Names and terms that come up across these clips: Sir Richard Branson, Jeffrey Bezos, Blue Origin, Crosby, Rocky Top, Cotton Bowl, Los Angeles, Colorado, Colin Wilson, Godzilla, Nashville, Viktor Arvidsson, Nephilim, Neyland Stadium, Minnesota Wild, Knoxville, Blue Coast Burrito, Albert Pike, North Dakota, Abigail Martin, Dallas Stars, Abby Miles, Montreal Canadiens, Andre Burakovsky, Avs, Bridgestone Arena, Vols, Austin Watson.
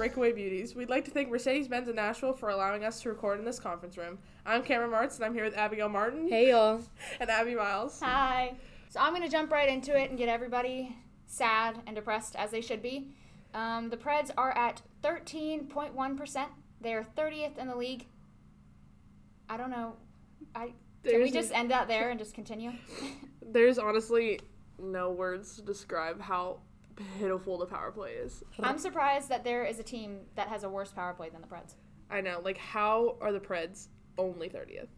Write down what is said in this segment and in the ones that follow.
Breakaway Beauties. We'd like to thank Mercedes-Benz in Nashville for allowing us to record in this conference room. I'm Cameron Martz, and I'm here with Abigail Martin. Hey, y'all. And Abby Miles. Hi. So I'm going to jump right into it and get everybody sad and depressed, as they should be. The Preds are at 13.1%. They are 30th in the league. I don't know. Can we just end that there and just continue? There's honestly no words to describe how pitiful the power play is. I'm surprised that there is a team that has a worse power play than the Preds. I know. Like, how are the Preds only 30th?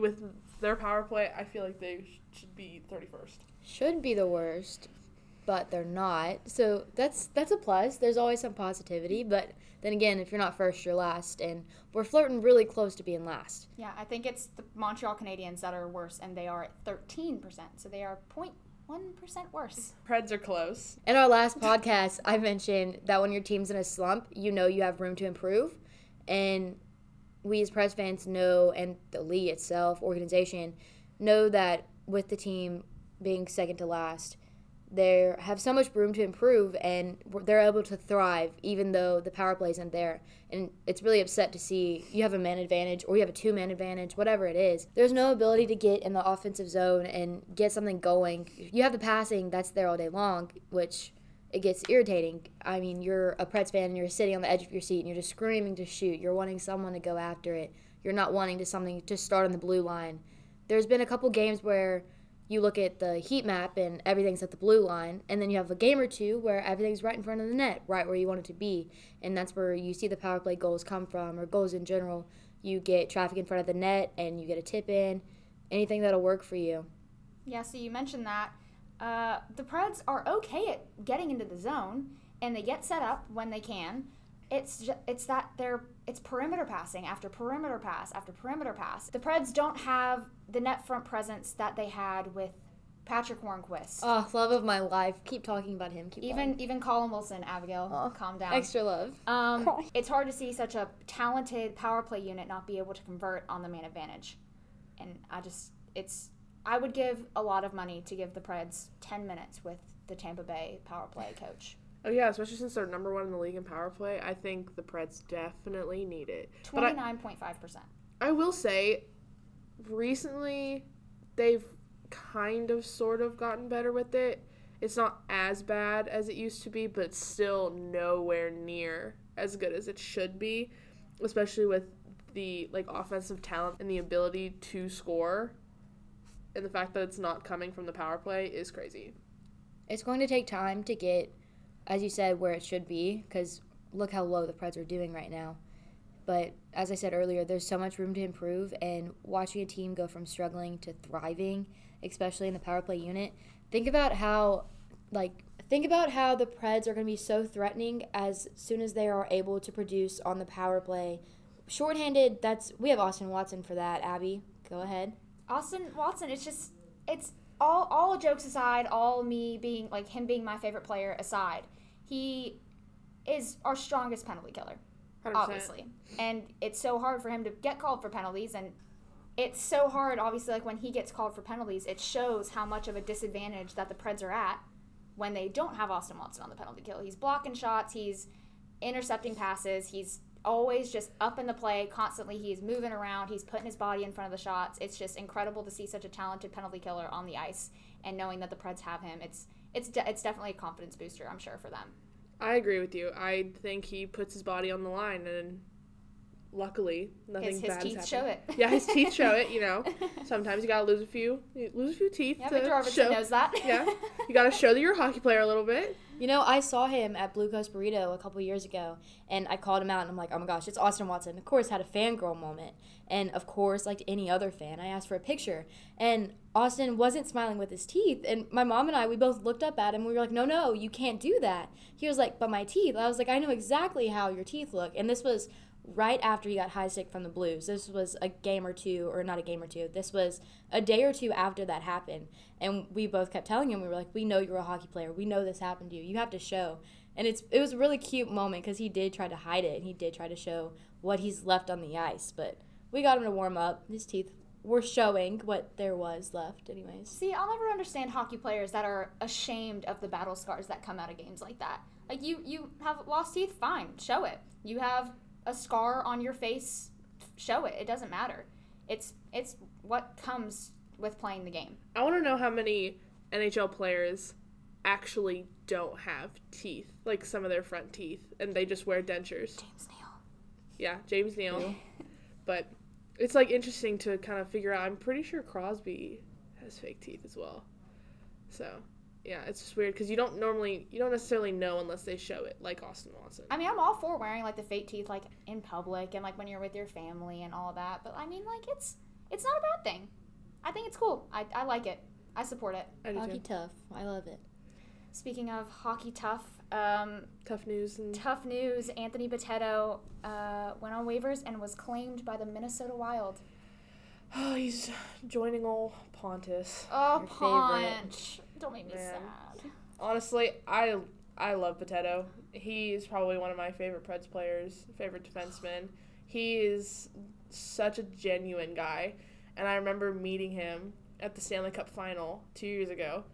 With their power play, I feel like they should be 31st. Should be the worst, but they're not. So that's a plus. There's always some positivity, but then again, if you're not first, you're last, and we're flirting really close to being last. Yeah, I think it's the Montreal Canadiens that are worse, and they are at 13%, so they are 0.1% worse. Preds are close. In our last podcast, I mentioned that when your team's in a slump, you know you have room to improve, and we as Preds fans know, and the league itself, organization, know that with the team being second to last, they have so much room to improve, and they're able to thrive even though the power play isn't there. And it's really upset to see you have a man advantage or you have a two-man advantage, whatever it is. There's no ability to get in the offensive zone and get something going. You have the passing that's there all day long, which it gets irritating. I mean, you're a Preds fan and you're sitting on the edge of your seat and you're just screaming to shoot. You're wanting someone to go after it. You're not wanting to something to start on the blue line. There's been a couple games where you look at the heat map and everything's at the blue line, and then you have a game or two where everything's right in front of the net, right where you want it to be, and that's where you see the power play goals come from, or goals in general. You get traffic in front of the net, and you get a tip in, anything that'll work for you. Yeah, so you mentioned that. The Preds are okay at getting into the zone, and they get set up when they can. It's perimeter passing after perimeter pass after perimeter pass. The Preds don't have the net front presence that they had with Patric Hörnqvist. Oh, love of my life. Keep talking about him. Even Colin Wilson, Abigail. Oh, calm down. Extra love. It's hard to see such a talented power play unit not be able to convert on the man advantage. And I would give a lot of money to give the Preds 10 minutes with the Tampa Bay power play coach. Oh, yeah, especially since they're number one in the league in power play. I think the Preds definitely need it. 29.5%. I will say, recently, they've kind of sort of gotten better with it. It's not as bad as it used to be, but it's still nowhere near as good as it should be, especially with the offensive talent and the ability to score. And the fact that it's not coming from the power play is crazy. It's going to take time to get, as you said, where it should be, because look how low the Preds are doing right now. But as I said earlier, there's so much room to improve, and watching a team go from struggling to thriving, especially in the power play unit, think about how the Preds are going to be so threatening as soon as they are able to produce on the power play. Shorthanded, we have Austin Watson for that. Abby, go ahead. Austin Watson, it's all jokes aside, all me being him being my favorite player aside, he is our strongest penalty killer. 100%. Obviously. And it's so hard for him to get called for penalties, and it's so hard, obviously, when he gets called for penalties, it shows how much of a disadvantage that the Preds are at when they don't have Austin Watson on the penalty kill. He's blocking shots, he's intercepting passes, he's always just up in the play constantly, he's moving around, he's putting his body in front of the shots. It's just incredible to see such a talented penalty killer on the ice, and knowing that the Preds have him, it's definitely a confidence booster, I'm sure, for them. I agree with you. I think he puts his body on the line, and luckily, nothing bad has happened. His teeth show it. Yeah, his teeth show it, Sometimes you gotta lose a few teeth. Yeah, Viktor Arvidsson knows that. Yeah, you gotta show that you're a hockey player a little bit. I saw him at Blue Coast Burrito a couple years ago, and I called him out, and I'm like, oh my gosh, it's Austin Watson. Of course, had a fangirl moment, and of course, like any other fan, I asked for a picture, and Austin wasn't smiling with his teeth, and my mom and I, we both looked up at him, we were like, no, you can't do that. He was like, but my teeth. I was like, I know exactly how your teeth look, and this was right after he got high sick from the Blues. This was This was a day or two after that happened. And we both kept telling him, we were like, we know you're a hockey player. We know this happened to you. You have to show. And it was a really cute moment because he did try to hide it, and he did try to show what he's left on the ice. But we got him to warm up. His teeth were showing what there was left anyways. See, I'll never understand hockey players that are ashamed of the battle scars that come out of games like that. Like, you have lost teeth, fine, show it. You have a scar on your face, show it. It doesn't matter. It's what comes with playing the game. I want to know how many NHL players actually don't have teeth, like some of their front teeth, and they just wear dentures. James Neal. Yeah, James Neal. But it's, like, interesting to kind of figure out. I'm pretty sure Crosby has fake teeth as well. So, yeah, it's just weird because you don't necessarily know unless they show it, like Austin Watson. I mean, I'm all for wearing, like, the fake teeth, like, in public and, like, when you're with your family and all that. But, I mean, like, it's not a bad thing. I think it's cool. I like it. I support it. Hockey tough. I love it. Speaking of hockey tough, tough news. Anthony Bitetto went on waivers and was claimed by the Minnesota Wild. Oh, he's joining old Pontus. Oh, Ponch! Don't make me sad. Honestly, I love Bitetto. He's probably one of my favorite Preds players, favorite defenseman. He is such a genuine guy, and I remember meeting him at the Stanley Cup final 2 years ago.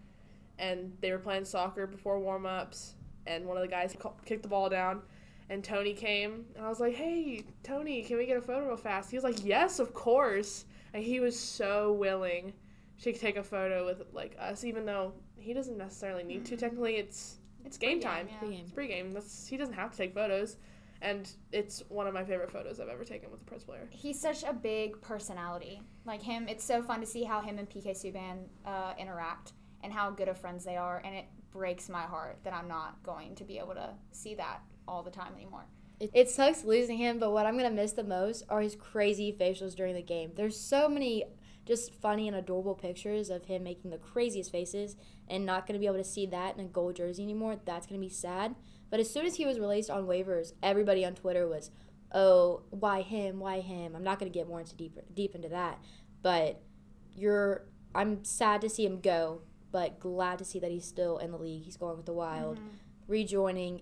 And they were playing soccer before warm-ups, and one of the guys kicked the ball down, and Tony came, and I was like, hey, Tony, can we get a photo real fast? He was like, yes, of course. And he was so willing to take a photo with, like, us, even though he doesn't necessarily need to. Technically, it's game time. Yeah. It's pregame. He doesn't have to take photos. And it's one of my favorite photos I've ever taken with a Preds player. He's such a big personality. Like, him, it's so fun to see how him and P.K. Subban interact. And how good of friends they are, and it breaks my heart that I'm not going to be able to see that all the time anymore. It sucks losing him, but what I'm going to miss the most are his crazy facials during the game. There's so many just funny and adorable pictures of him making the craziest faces, and not going to be able to see that in a gold jersey anymore. That's going to be sad. But as soon as he was released on waivers, everybody on Twitter was, oh, why him, why him? I'm not going to get more into deep into that. But I'm sad to see him go. But glad to see that he's still in the league. He's going with the Wild, rejoining.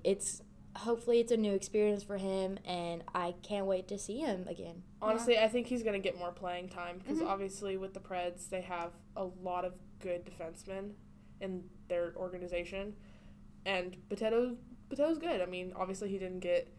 Hopefully it's a new experience for him, and I can't wait to see him again. Honestly, yeah. I think he's going to get more playing time because obviously with the Preds, they have a lot of good defensemen in their organization, and Bitetto's good. I mean, obviously he didn't get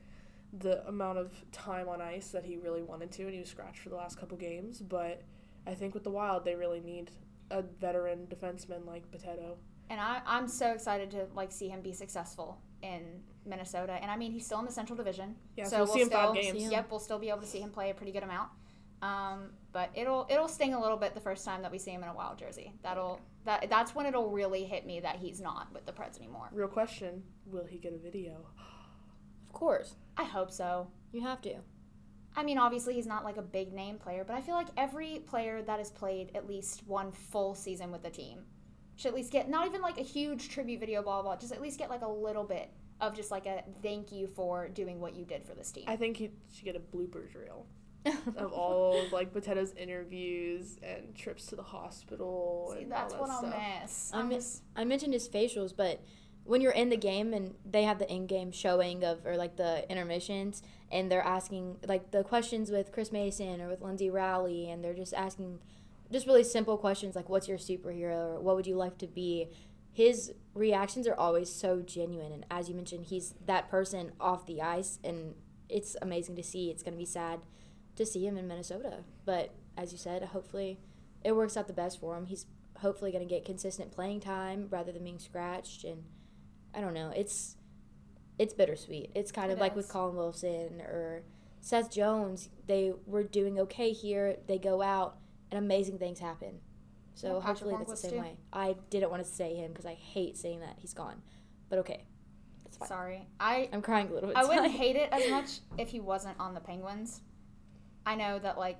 the amount of time on ice that he really wanted to, and he was scratched for the last couple games, but I think with the Wild, they really need a veteran defenseman like Bitetto. And I'm so excited to, like, see him be successful in Minnesota. And, I mean, he's still in the Central Division. Yeah, so we'll see him still, 5 games. Yep, we'll still be able to see him play a pretty good amount. But it'll sting a little bit the first time that we see him in a Wild jersey. That's when it'll really hit me that he's not with the Preds anymore. Real question, will he get a video? Of course. I hope so. You have to. I mean, obviously, he's not, like, a big-name player, but I feel like every player that has played at least one full season with the team should at least get, not even, like, a huge tribute video, blah, blah, blah, just at least get, like, a little bit of just, like, a thank you for doing what you did for this team. I think he should get a bloopers reel of all of, like, Bitetto's interviews and trips to the hospital. See, and that's all that what stuff. I'll miss. I mentioned his facials, but when you're in the game and they have the in-game showing of, or, like, the intermissions, and they're asking, like, the questions with Chris Mason or with Lindsey Rowley, and they're just asking just really simple questions like, what's your superhero, or what would you like to be? His reactions are always so genuine, and as you mentioned, he's that person off the ice, and it's amazing to see. It's going to be sad to see him in Minnesota, but as you said, hopefully it works out the best for him. He's hopefully going to get consistent playing time rather than being scratched, and I don't know. It's bittersweet. It's kind of like with Colin Wilson or Seth Jones. They were doing okay here. They go out, and amazing things happen. So yeah, hopefully that's the same way. I didn't want to say him because I hate saying that. He's gone. But okay. That's fine. Sorry. I'm crying a little bit. I wouldn't hate it as much if he wasn't on the Penguins. I know that, like,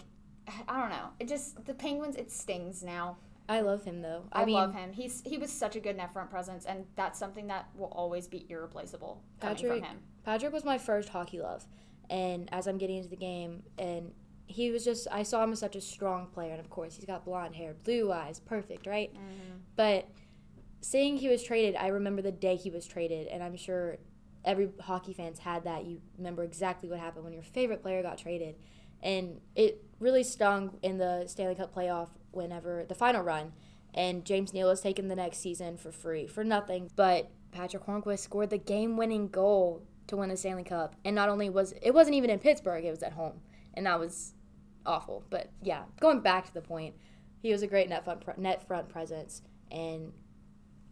I don't know. It just, the Penguins, it stings now. I love him, though. I mean, love him. He was such a good net front presence, and that's something that will always be irreplaceable coming from him. Patric was my first hockey love, and as I'm getting into the game, and he was just – I saw him as such a strong player, and, of course, he's got blonde hair, blue eyes, perfect, right? Mm-hmm. But seeing he was traded, I remember the day he was traded, and I'm sure every hockey fan's had that. You remember exactly what happened when your favorite player got traded, and it really stung in the Stanley Cup playoff whenever the final run, and James Neal was taken the next season for free, for nothing. But Patric Hörnqvist scored the game-winning goal to win the Stanley Cup, and not only was it wasn't even in Pittsburgh, it was at home, and that was awful. But yeah, going back to the point, he was a great net front presence, and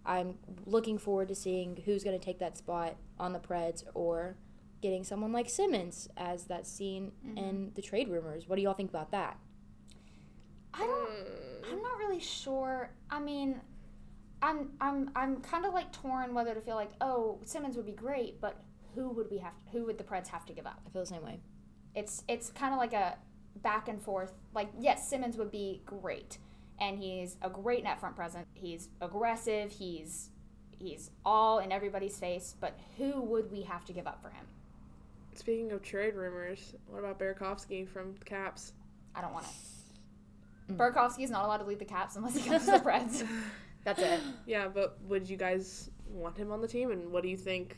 I'm looking forward to seeing who's going to take that spot on the Preds, or getting someone like Simmons, as that's seen in the trade rumors. What do y'all think about that? I'm not really sure. I mean, I'm kind of like torn whether to feel like, oh, Simmons would be great, but who would the Preds have to give up? I feel the same way. It's kind of like a back and forth. Like, yes, Simmons would be great, and he's a great net front presence. He's aggressive. He's all in everybody's face. But who would we have to give up for him? Speaking of trade rumors, what about Burakovsky from the Caps? I don't want it. Burakovsky is not allowed to leave the Caps unless he comes to the Preds. That's it. Yeah, but would you guys want him on the team? And what do you think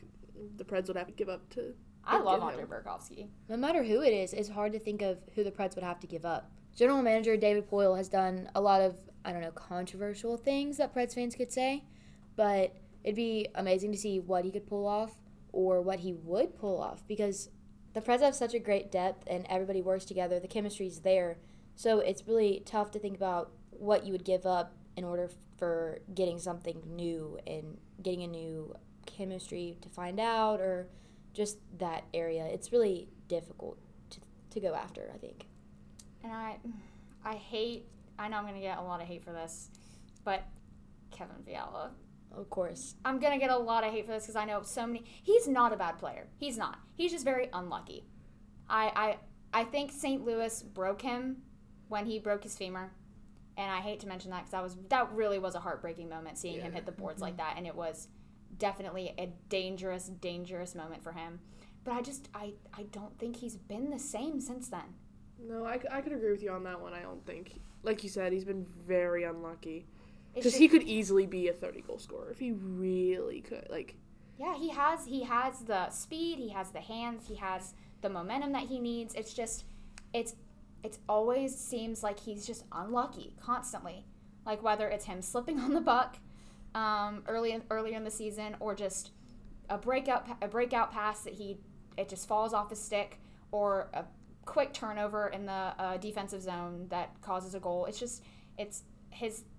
the Preds would have to give up to? I love Andre Burakovsky. No matter who it is, it's hard to think of who the Preds would have to give up. General manager David Poile has done a lot of, controversial things that Preds fans could say, but it'd be amazing to see what he could pull off, or what he would pull off, because the Preds have such a great depth and everybody works together. The chemistry's there, so it's really tough to think about what you would give up in order for getting something new and getting a new chemistry to find out, or just that area. It's really difficult to go after, I think. And I know I'm going to get a lot of hate for this, but Kevin Fiala. Of course. I'm going to get a lot of hate for this because I know so many. He's not a bad player. He's not. He's just very unlucky. I think St. Louis broke him when he broke his femur, and I hate to mention that because that really was a heartbreaking moment, seeing him hit the boards like that, and it was definitely a dangerous, dangerous moment for him. But I don't think he's been the same since then. No, I could agree with you on that one. I don't think, like you said, he's been very unlucky. Because he could easily be a 30-goal scorer if he really could. Like, yeah, he has the speed, he has the hands, he has the momentum that he needs. It's just, it's always seems like he's just unlucky constantly. Like, whether it's him slipping on the puck earlier in the season, or just a breakout pass that it just falls off his stick, or a quick turnover in the defensive zone that causes a goal. It's just his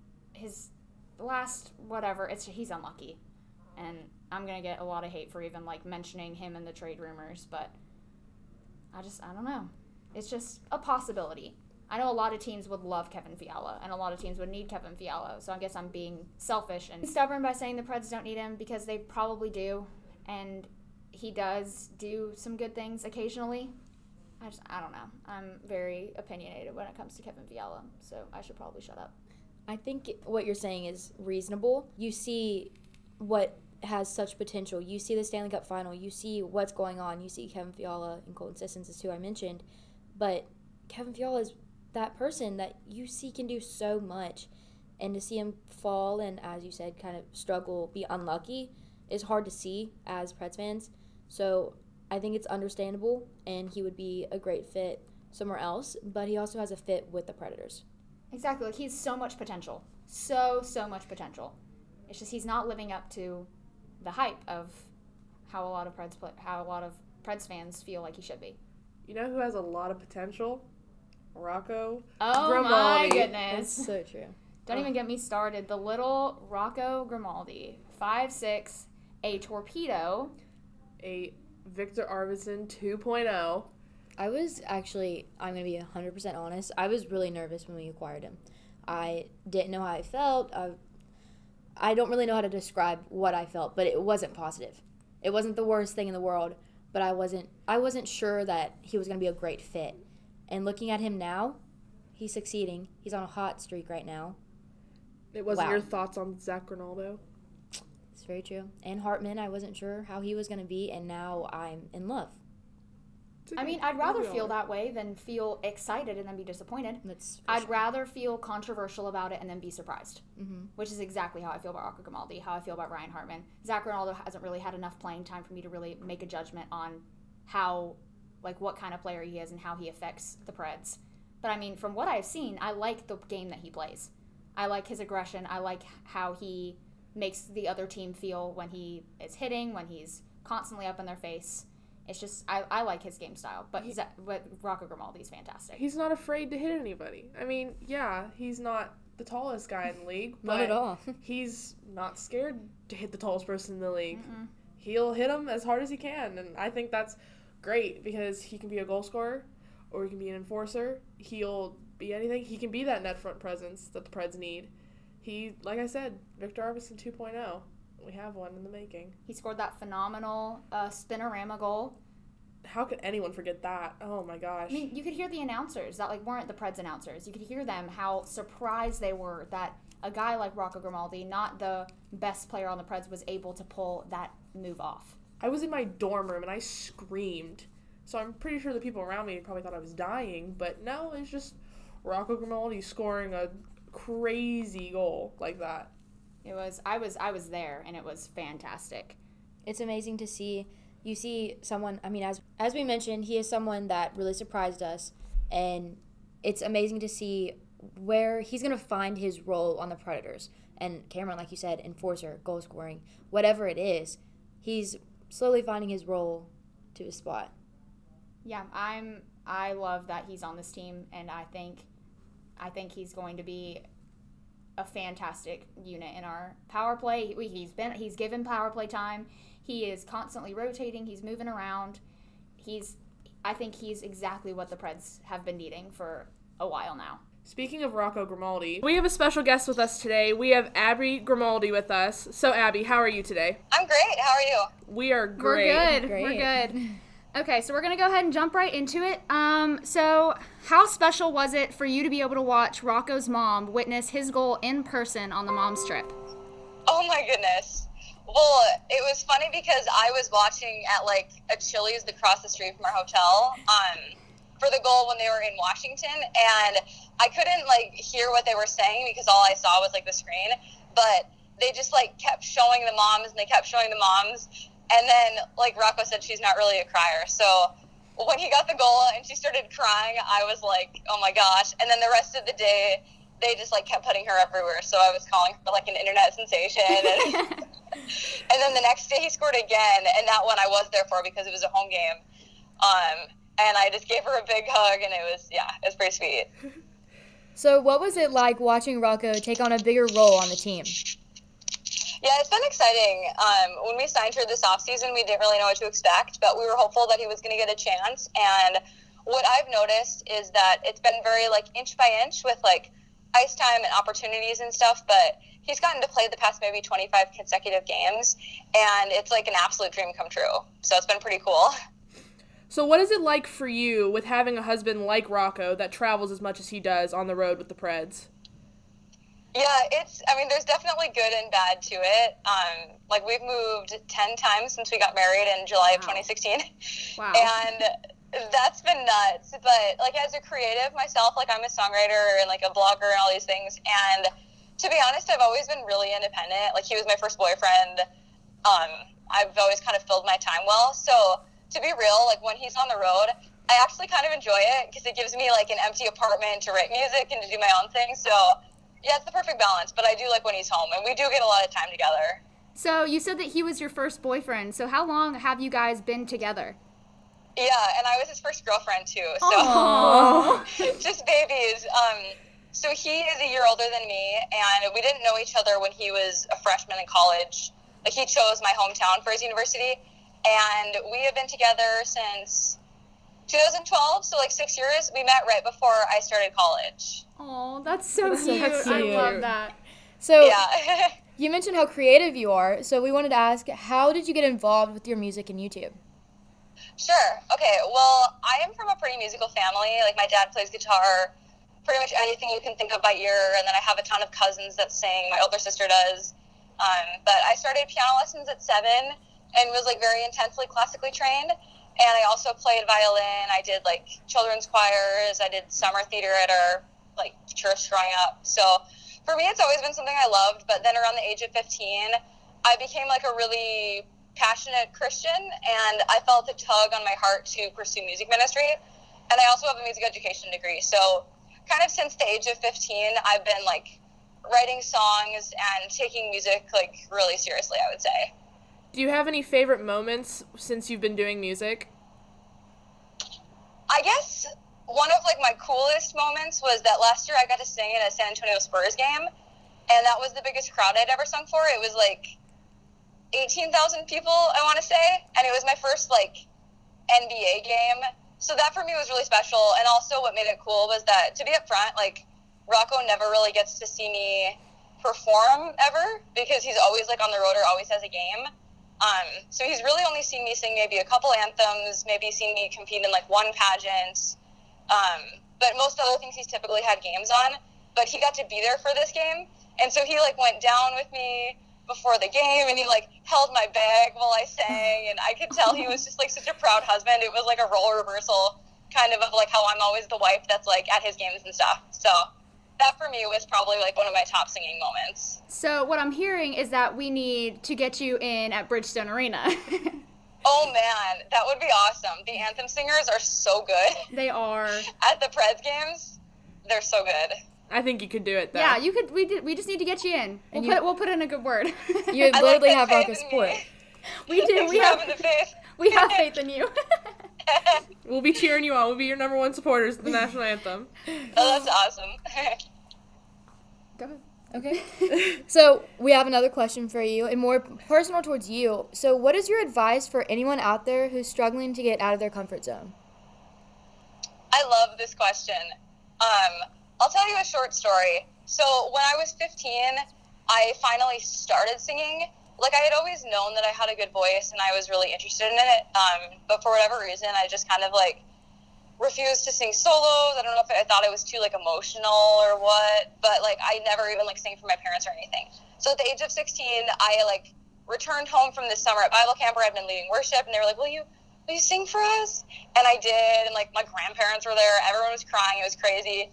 last whatever, he's unlucky. And I'm going to get a lot of hate for even, mentioning him in the trade rumors, but I don't know. It's just a possibility. I know a lot of teams would love Kevin Fiala, and a lot of teams would need Kevin Fiala, so I guess I'm being selfish and stubborn by saying the Preds don't need him, because they probably do, and he does do some good things occasionally. I don't know. I'm very opinionated when it comes to Kevin Fiala, so I should probably shut up. I think what you're saying is reasonable. You see what has such potential. You see the Stanley Cup final. You see what's going on. You see Kevin Fiala and Colin Sissons is who I mentioned. But Kevin Fiala is that person that you see can do so much. And to see him fall and, as you said, kind of struggle, be unlucky, is hard to see as Preds fans. So I think it's understandable, and he would be a great fit somewhere else. But he also has a fit with the Predators. Exactly. Like, he's so much potential. So much potential. It's just he's not living up to the hype of how a lot of Preds fans feel like he should be. You know who has a lot of potential? Rocco Grimaldi. My goodness. That's so true. Don't even get me started. The little Rocco Grimaldi. 5'6", a torpedo. A Viktor Arvidsson 2.0. I was actually, I'm going to be 100% honest, I was really nervous when we acquired him. I didn't know how I felt. I don't really know how to describe what I felt, but it wasn't positive. It wasn't the worst thing in the world, but I wasn't sure that he was going to be a great fit. And looking at him now, he's succeeding. He's on a hot streak right now. It wasn't your thoughts on Zac Rinaldo? It's very true. And Hartman, I wasn't sure how he was going to be, and now I'm in love. I mean, I'd rather feel that way than feel excited and then be disappointed. I'd rather feel controversial about it and then be surprised, which is exactly how I feel about Rocco Grimaldi, how I feel about Ryan Hartman. Zac Rinaldo hasn't really had enough playing time for me to really make a judgment on what kind of player he is and how he affects the Preds. But, I mean, from what I've seen, I like the game that he plays. I like his aggression. I like how he makes the other team feel when he is hitting, when he's constantly up in their face. It's just, I like his game style, but Rocco Grimaldi is fantastic. He's not afraid to hit anybody. I mean, yeah, he's not the tallest guy in the league, but not at all. He's not scared to hit the tallest person in the league. Mm-mm. He'll hit him as hard as he can, and I think that's great because he can be a goal scorer or he can be an enforcer. He'll be anything. He can be that net front presence that the Preds need. He, like I said, Viktor Arvidsson 2.0. We have one in the making. He scored that phenomenal spinorama goal. How could anyone forget that? Oh, my gosh. I mean, you could hear the announcers that, like, weren't the Preds announcers. You could hear them, how surprised they were that a guy like Rocco Grimaldi, not the best player on the Preds, was able to pull that move off. I was in my dorm room, and I screamed. So I'm pretty sure the people around me probably thought I was dying, but no, it's just Rocco Grimaldi scoring a crazy goal like that. It was, I was there, and it was fantastic. It's amazing to see. You see someone, I mean, as we mentioned, he is someone that really surprised us, and it's amazing to see where he's going to find his role on the Predators. And Cameron, like you said, enforcer, goal scoring, whatever it is, he's slowly finding his role to his spot. Yeah, I love that he's on this team, and I think he's going to be a fantastic unit in our power play. He's given power play time. He is constantly rotating. He's moving around. I think he's exactly what the Preds have been needing for a while now. Speaking of Rocco Grimaldi, we have a special guest with us today. We have Abby Grimaldi with us. So, Abby, how are you today? I'm great. How are you? We are great. We're good. Okay, so we're going to go ahead and jump right into it. So how special was it for you to be able to watch Rocco's mom witness his goal in person on the mom's trip? Oh, my goodness. Well, it was funny because I was watching at, like, a Chili's across the street from our hotel for the goal when they were in Washington, and I couldn't, like, hear what they were saying because all I saw was, like, the screen, but they just, like, kept showing the moms, and they kept showing the moms, and then, like Rocco said, she's not really a crier, so when he got the goal and she started crying, I was like, oh, my gosh, and then the rest of the day, they just, like, kept putting her everywhere, so I was calling her, like, an internet sensation, and... And then the next day he scored again, and that one I was there for because it was a home game. And I just gave her a big hug, and it was pretty sweet. So what was it like watching Rocco take on a bigger role on the team? Yeah, it's been exciting. When we signed her this offseason, we didn't really know what to expect, but we were hopeful that he was going to get a chance. And what I've noticed is that it's been very, like, inch by inch with, like, ice time and opportunities and stuff, but he's gotten to play the past maybe 25 consecutive games, and it's like an absolute dream come true. So it's been pretty cool. So what is it like for you with having a husband like Rocco that travels as much as he does on the road with the Preds? Yeah, there's definitely good and bad to it. Like, we've moved 10 times since we got married in July of 2016. Wow. And... that's been nuts, but, like, as a creative myself, like, I'm a songwriter and, like, a blogger and all these things, and to be honest, I've always been really independent. Like, he was my first boyfriend. I've always kind of filled my time well, so to be real, like, when he's on the road, I actually kind of enjoy it because it gives me, like, an empty apartment to write music and to do my own thing, so, yeah, it's the perfect balance, but I do like when he's home, and we do get a lot of time together. So, you said that he was your first boyfriend, so how long have you guys been together? Yeah, and I was his first girlfriend, too, so just babies. So he is a year older than me, and we didn't know each other when he was a freshman in college. Like, he chose my hometown for his university, and we have been together since 2012, so, like, 6 years. We met right before I started college. Oh, that's so cute. That's so cute. I love that. So yeah. You mentioned how creative you are, so we wanted to ask, how did you get involved with your music and YouTube? Sure. Okay. Well, I am from a pretty musical family. Like, my dad plays guitar, pretty much anything you can think of by ear. And then I have a ton of cousins that sing. My older sister does. But I started piano lessons at 7 and was, like, very intensely classically trained. And I also played violin. I did, like, children's choirs. I did summer theater at our, like, church growing up. So for me, it's always been something I loved. But then around the age of 15, I became, like, a really passionate Christian, and I felt a tug on my heart to pursue music ministry, And I also have a music education degree. So kind of since the age of 15, I've been like writing songs and taking music like really seriously, I would say. Do you have any favorite moments since you've been doing music? I guess one of like my coolest moments was that last year I got to sing at a San Antonio Spurs game, and that was the biggest crowd I'd ever sung for. It was like 18,000 people, I want to say, and it was my first like NBA game. So that for me was really special. And also what made it cool was that, to be up front, like Rocco never really gets to see me perform ever because he's always like on the road or always has a game. So he's really only seen me sing maybe a couple anthems, maybe seen me compete in like one pageant. But most other things he's typically had games on, but he got to be there for this game. And so he like went down with me before the game and he like held my bag while I sang, and I could tell he was just like such a proud husband. It was like a role reversal kind of like how I'm always the wife that's like at his games and stuff. So that for me was probably like one of my top singing moments. So what I'm hearing is that we need to get you in at Bridgestone Arena. Oh man, that would be awesome. The anthem singers are so good. They are. At the Preds games, they're so good. I think you could do it though. Yeah, you could. We just need to get you in. We'll put in a good word. You literally have like a sport. We do. We have faith in you. We'll be cheering you on. We'll be your number one supporters at the national anthem. Oh, that's awesome. Go ahead. Okay. So we have another question for you, and more personal towards you. So what is your advice for anyone out there who's struggling to get out of their comfort zone? I love this question. I'll tell you a short story. So when I was 15, I finally started singing. Like, I had always known that I had a good voice and I was really interested in it. But for whatever reason, I just kind of like refused to sing solos. I don't know if I thought I was too like emotional or what, but like I never even like sang for my parents or anything. So at the age of 16, I like returned home from this summer at Bible camp where I'd been leading worship, and they were like, will you sing for us? And I did. And like my grandparents were there. Everyone was crying. It was crazy.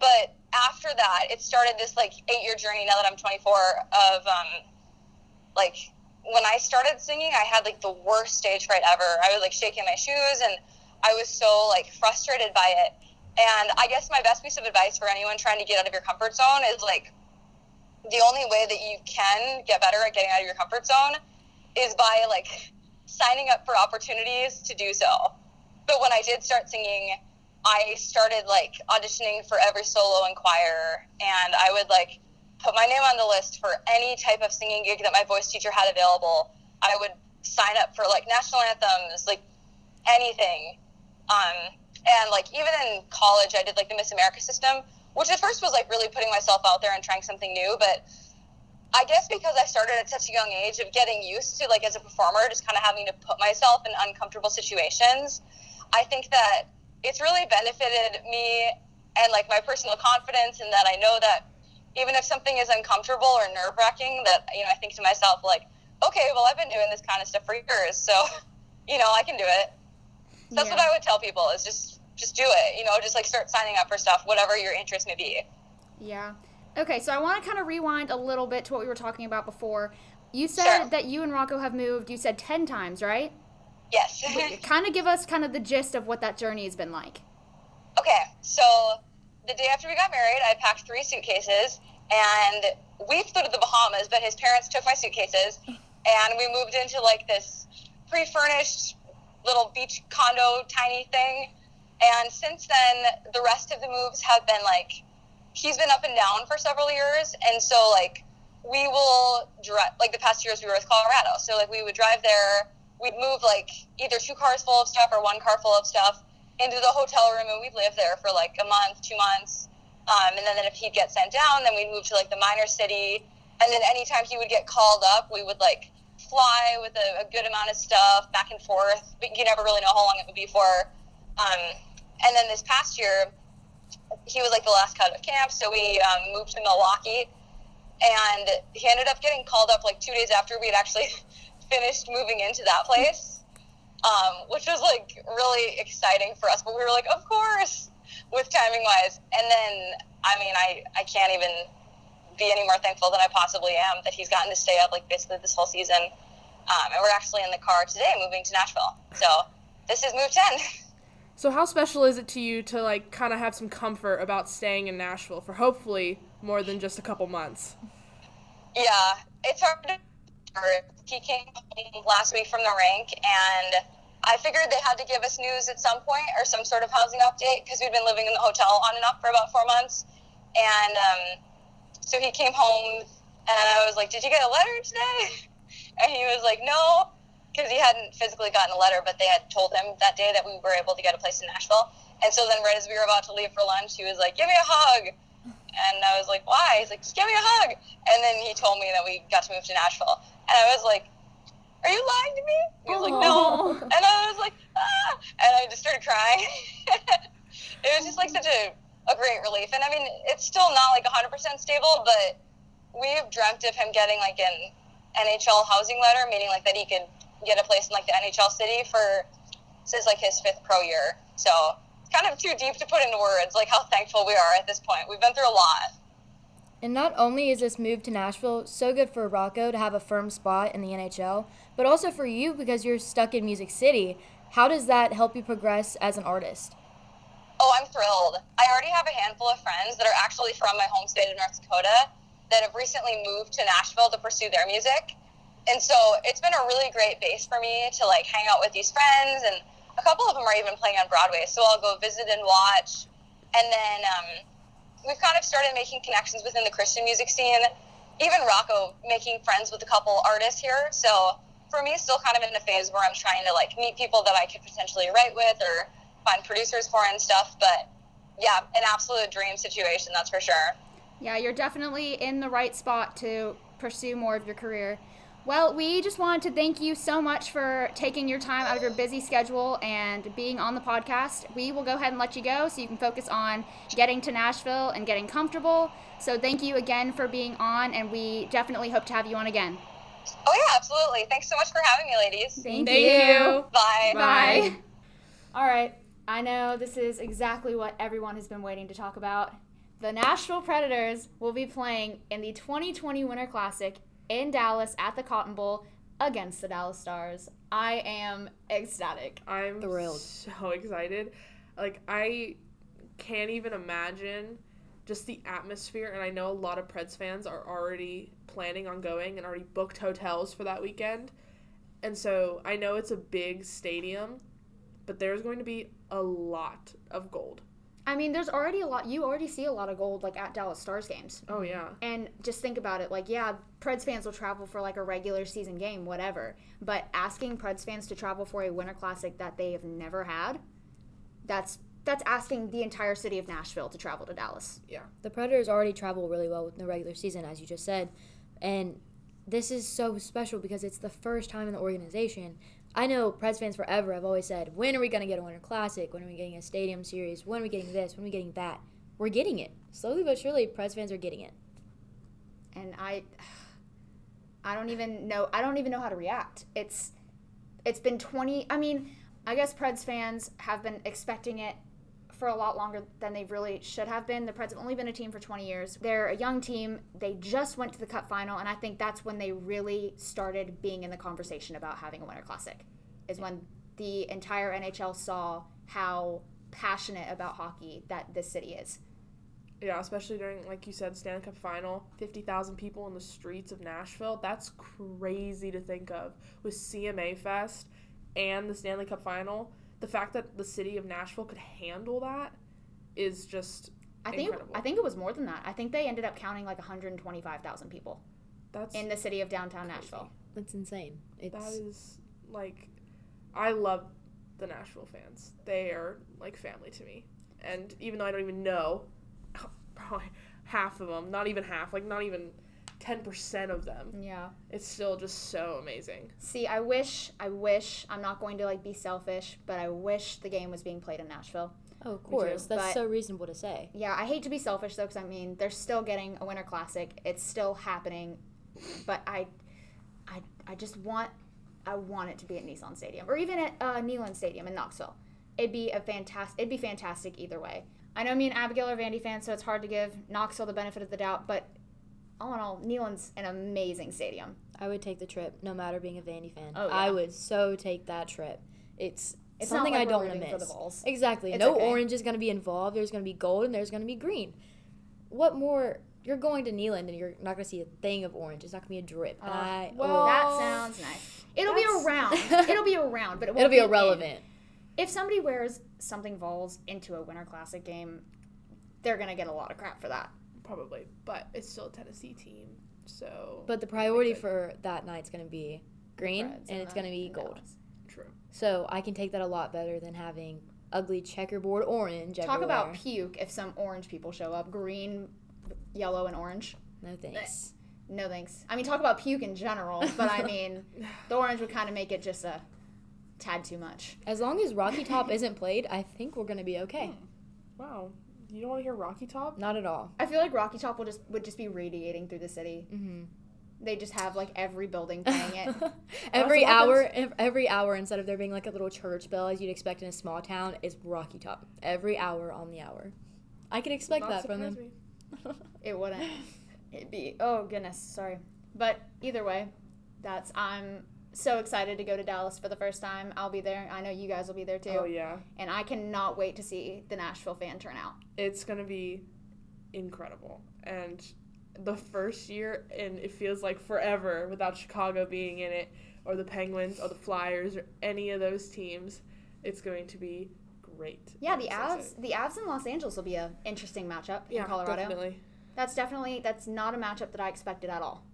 But after that, it started this like 8-year journey now that I'm 24 of, like when I started singing, I had like the worst stage fright ever. I was like shaking my shoes and I was so like frustrated by it. And I guess my best piece of advice for anyone trying to get out of your comfort zone is like the only way that you can get better at getting out of your comfort zone is by like signing up for opportunities to do so. But when I did start singing, I started like auditioning for every solo and choir, and I would like put my name on the list for any type of singing gig that my voice teacher had available. I would sign up for like national anthems, like anything. And like even in college, I did like the Miss America system, which at first was like really putting myself out there and trying something new. But I guess because I started at such a young age of getting used to like as a performer, just kind of having to put myself in uncomfortable situations, I think that it's really benefited me and like my personal confidence, and that I know that even if something is uncomfortable or nerve-wracking, that, you know, I think to myself like, okay, well, I've been doing this kind of stuff for years, so, you know, I can do it. So that's what I would tell people is just do it, you know, just like start signing up for stuff, whatever your interest may be. Yeah. Okay. So I want to kind of rewind a little bit to what we were talking about before. You said that you and Rocco have moved, you said 10 times, right? Yes. Kind of give us kind of the gist of what that journey has been like. Okay, so the day after we got married, I packed 3 suitcases, and we flew to the Bahamas, but his parents took my suitcases, and we moved into, like, this pre-furnished little beach condo tiny thing, and since then, the rest of the moves have been, like, he's been up and down for several years, and so, like, we will drive, like, the past years we were with Colorado, so, like, we would drive there. We'd move, like, either 2 cars full of stuff or 1 car full of stuff into the hotel room, and we'd live there for, like, a month, 2 months. And then if he'd get sent down, then we'd move to, like, the minor city. And then anytime he would get called up, we would, like, fly with a good amount of stuff back and forth. But you never really know how long it would be for. And then this past year, he was, like, the last cut of camp, so we moved to Milwaukee. And he ended up getting called up, like, 2 days after we had actually finished moving into that place, which was like really exciting for us, but we were like, of course, with timing wise. And then, I mean, I can't even be any more thankful than I possibly am that he's gotten to stay up like basically this whole season. And we're actually in the car today moving to Nashville. So this is move 10. So how special is it to you to, like, kind of have some comfort about staying in Nashville for hopefully more than just a couple months? Yeah, it's hard to remember. He came last week from the rink, and I figured they had to give us news at some point or some sort of housing update because we'd been living in the hotel on and off for about 4 months. And so he came home, and I was like, did you get a letter today? And he was like, no. Because he hadn't physically gotten a letter, but they had told him that day that we were able to get a place in Nashville. And so then right as we were about to leave for lunch, he was like, give me a hug. And I was like, why? He's like, just give me a hug. And then he told me that we got to move to Nashville. And I was like, are you lying to me? He was like, no. And I was like, ah. And I just started crying. It was just like such a great relief. And I mean, it's still not like 100% stable, but we've dreamt of him getting like an NHL housing letter, meaning like that he could get a place in like the NHL city for this is like his 5th pro year. So it's kind of too deep to put into words like how thankful we are at this point. We've been through a lot. And not only is this move to Nashville so good for Rocco to have a firm spot in the NHL, but also for you because you're stuck in Music City. How does that help you progress as an artist? Oh, I'm thrilled. I already have a handful of friends that are actually from my home state of North Dakota that have recently moved to Nashville to pursue their music. And so it's been a really great base for me to, like, hang out with these friends. And a couple of them are even playing on Broadway, so I'll go visit and watch. And then we've kind of started making connections within the Christian music scene. Even Rocco making friends with a couple artists here. So for me, still kind of in a phase where I'm trying to, like, meet people that I could potentially write with or find producers for and stuff. But, yeah, an absolute dream situation, that's for sure. Yeah, you're definitely in the right spot to pursue more of your career. Well, we just wanted to thank you so much for taking your time out of your busy schedule and being on the podcast. We will go ahead and let you go so you can focus on getting to Nashville and getting comfortable. So thank you again for being on, and we definitely hope to have you on again. Oh, yeah, absolutely. Thanks so much for having me, ladies. Thank you. Bye. Bye. All right. I know this is exactly what everyone has been waiting to talk about. The Nashville Predators will be playing in the 2020 Winter Classic in Dallas at the Cotton Bowl against the Dallas Stars. I am ecstatic. I'm thrilled. So excited. Like, I can't even imagine just the atmosphere, and I know a lot of Preds fans are already planning on going and already booked hotels for that weekend. And so I know it's a big stadium, but there's going to be a lot of gold. I mean, there's already a lot. You already see a lot of gold, like, at Dallas Stars games. Oh, yeah. And just think about it. Like, yeah, Preds fans will travel for, like, a regular season game, whatever. But asking Preds fans to travel for a Winter Classic that they have never had, that's asking the entire city of Nashville to travel to Dallas. Yeah. The Predators already travel really well with the regular season, as you just said. And this is so special because it's the first time in the organization. I know Preds fans forever have always said, when are we going to get a Winter Classic? When are we getting a Stadium Series? When are we getting this? When are we getting that? We're getting it. Slowly but surely, Preds fans are getting it. And I don't even know. I don't even know how to react. It's been 20. I mean, I guess Preds fans have been expecting it for a lot longer than they really should have been. The Preds have only been a team for 20 years. They're a young team. They just went to the Cup final, and I think that's when they really started being in the conversation about having a Winter Classic, is when the entire NHL saw how passionate about hockey that this city is. Yeah, especially during, like you said, Stanley Cup final, 50,000 people in the streets of Nashville. That's crazy to think of. With CMA Fest and the Stanley Cup final, the fact that the city of Nashville could handle that is just incredible. I think it was more than that. I think they ended up counting like 125,000 people in the city of downtown Nashville. That's insane. I love the Nashville fans. They are like family to me. And even though I don't even know probably half of them, not even half, like not even 10% of them. Yeah. It's still just so amazing. See, I wish, I'm not going to, like, be selfish, but I wish the game was being played in Nashville. Oh, of course. That's so reasonable to say. Yeah, I hate to be selfish, though, because, I mean, they're still getting a Winter Classic. It's still happening. But I just want it to be at Nissan Stadium. Or even at Neyland Stadium in Knoxville. It'd be fantastic either way. I know me and Abigail are Vandy fans, so it's hard to give Knoxville the benefit of the doubt, but all in all, Neyland's an amazing stadium. I would take the trip, no matter being a Vandy fan. Oh, yeah. I would so take that trip. It's It's something like I don't want to miss. For the Vols. Exactly. It's no okay. Orange is going to be involved. There's going to be gold and there's going to be green. What more? You're going to Neyland and you're not going to see a thing of orange. It's not going to be a drip. Well, that sounds nice. It'll be around, but it won't it'll be irrelevant. If somebody wears something Vols into a Winter Classic game, they're going to get a lot of crap for that. Probably, but it's still a Tennessee team, so... But the priority for that night's going to be green, and it's going to be gold. Dallas. True. So I can take that a lot better than having ugly checkerboard orange everywhere. Talk about puke if some orange people show up. Green, yellow, and orange. No thanks. No thanks. I mean, talk about puke in general, but I mean, the orange would kind of make it just a tad too much. As long as Rocky Top isn't played, I think we're going to be okay. Wow. You don't want to hear Rocky Top? Not at all. I feel like Rocky Top would just be radiating through the city. Mm-hmm. They just have, like, every building playing it. every hour, instead of there being, like, a little church bell, as you'd expect in a small town, is Rocky Top. Every hour on the hour. I can expect that from them. It wouldn't. It'd be, oh, goodness, sorry. But either way, I'm so excited to go to Dallas for the first time. I'll be there. I know you guys will be there, too. Oh, yeah. And I cannot wait to see the Nashville fan turnout. It's going to be incredible. And the first year, and it feels like forever without Chicago being in it, or the Penguins, or the Flyers, or any of those teams, it's going to be great. Yeah, the Avs in Los Angeles will be an interesting matchup in Colorado. Definitely. That's not a matchup that I expected at all.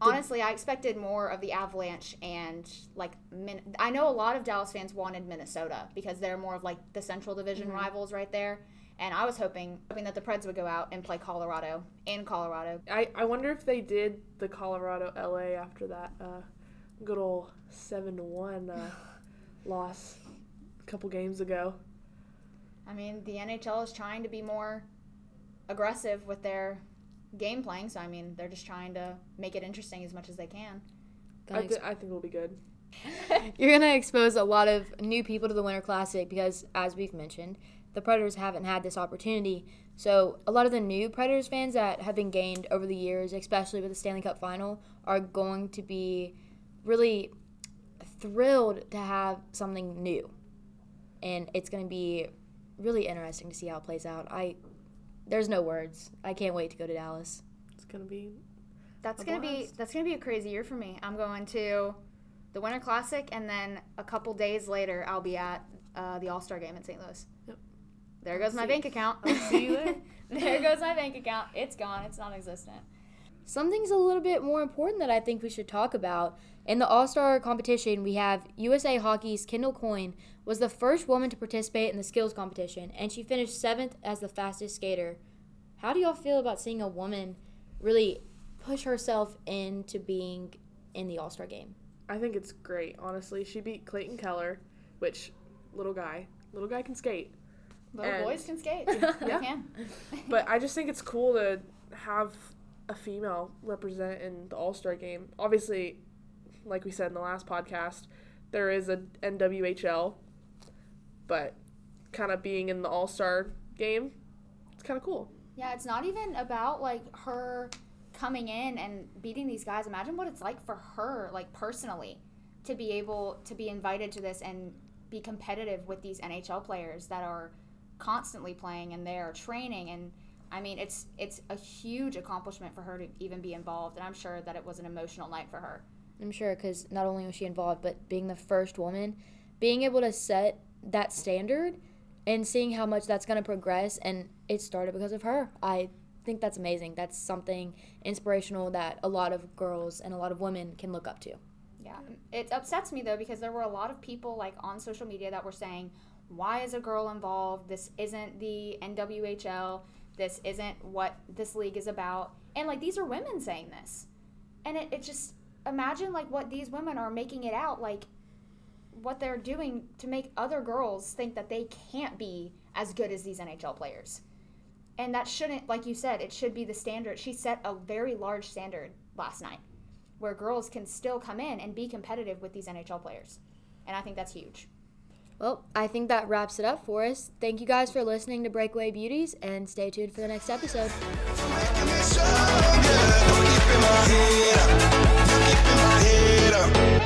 Honestly, I expected more of the Avalanche and, like, I know a lot of Dallas fans wanted Minnesota because they're more of, like, the Central Division mm-hmm. rivals right there. And I was hoping that the Preds would go out and play Colorado in Colorado. I wonder if they did the Colorado-LA after that good old 7-1 loss a couple games ago. I mean, the NHL is trying to be more aggressive with their game playing, so I mean, they're just trying to make it interesting as much as they can. I think we'll be good. You're going to expose a lot of new people to the Winter Classic because, as we've mentioned, the Predators haven't had this opportunity. So a lot of the new Predators fans that have been gained over the years, especially with the Stanley Cup Final, are going to be really thrilled to have something new. And it's going to be really interesting to see how it plays out. There's no words. I can't wait to go to Dallas. It's gonna be. That's gonna be a crazy year for me. I'm going to the Winter Classic, and then a couple days later, I'll be at the All-Star Game in St. Louis. Yep. There goes my bank account. I'll see you there. There goes my bank account. It's gone. It's non-existent. Something's a little bit more important that I think we should talk about. In the All-Star competition, we have USA Hockey's Kendall Coyne was the first woman to participate in the skills competition, and she finished 7th as the fastest skater. How do y'all feel about seeing a woman really push herself into being in the All-Star game? I think it's great, honestly. She beat Clayton Keller, which, little guy can skate. Little boys can skate. Yeah. Can. But I just think it's cool to have a female represent in the All-Star game. Obviously, like we said in the last podcast, there is a NWHL, but kind of being in the All-Star game, it's kind of cool. Yeah, it's not even about, like, her coming in and beating these guys. Imagine what it's like for her, like, personally, to be able to be invited to this and be competitive with these NHL players that are constantly playing and they're training. And I mean, it's a huge accomplishment for her to even be involved, and I'm sure that it was an emotional night for her. I'm sure, because not only was she involved, but being the first woman, being able to set that standard and seeing how much that's going to progress, and it started because of her. I think that's amazing. That's something inspirational that a lot of girls and a lot of women can look up to. Yeah. It upsets me, though, because there were a lot of people, like, on social media that were saying, why is a girl involved? This isn't the NWHL. This isn't what this league is about. And, like, these are women saying this. And it just... Imagine, like, what these women are making it out, like, what they're doing to make other girls think that they can't be as good as these NHL players. And that shouldn't, like you said, it should be the standard. She set a very large standard last night where girls can still come in and be competitive with these NHL players. And I think that's huge. Well, I think that wraps it up for us. Thank you guys for listening to Breakaway Beauties, and stay tuned for the next episode. Keeping my head up.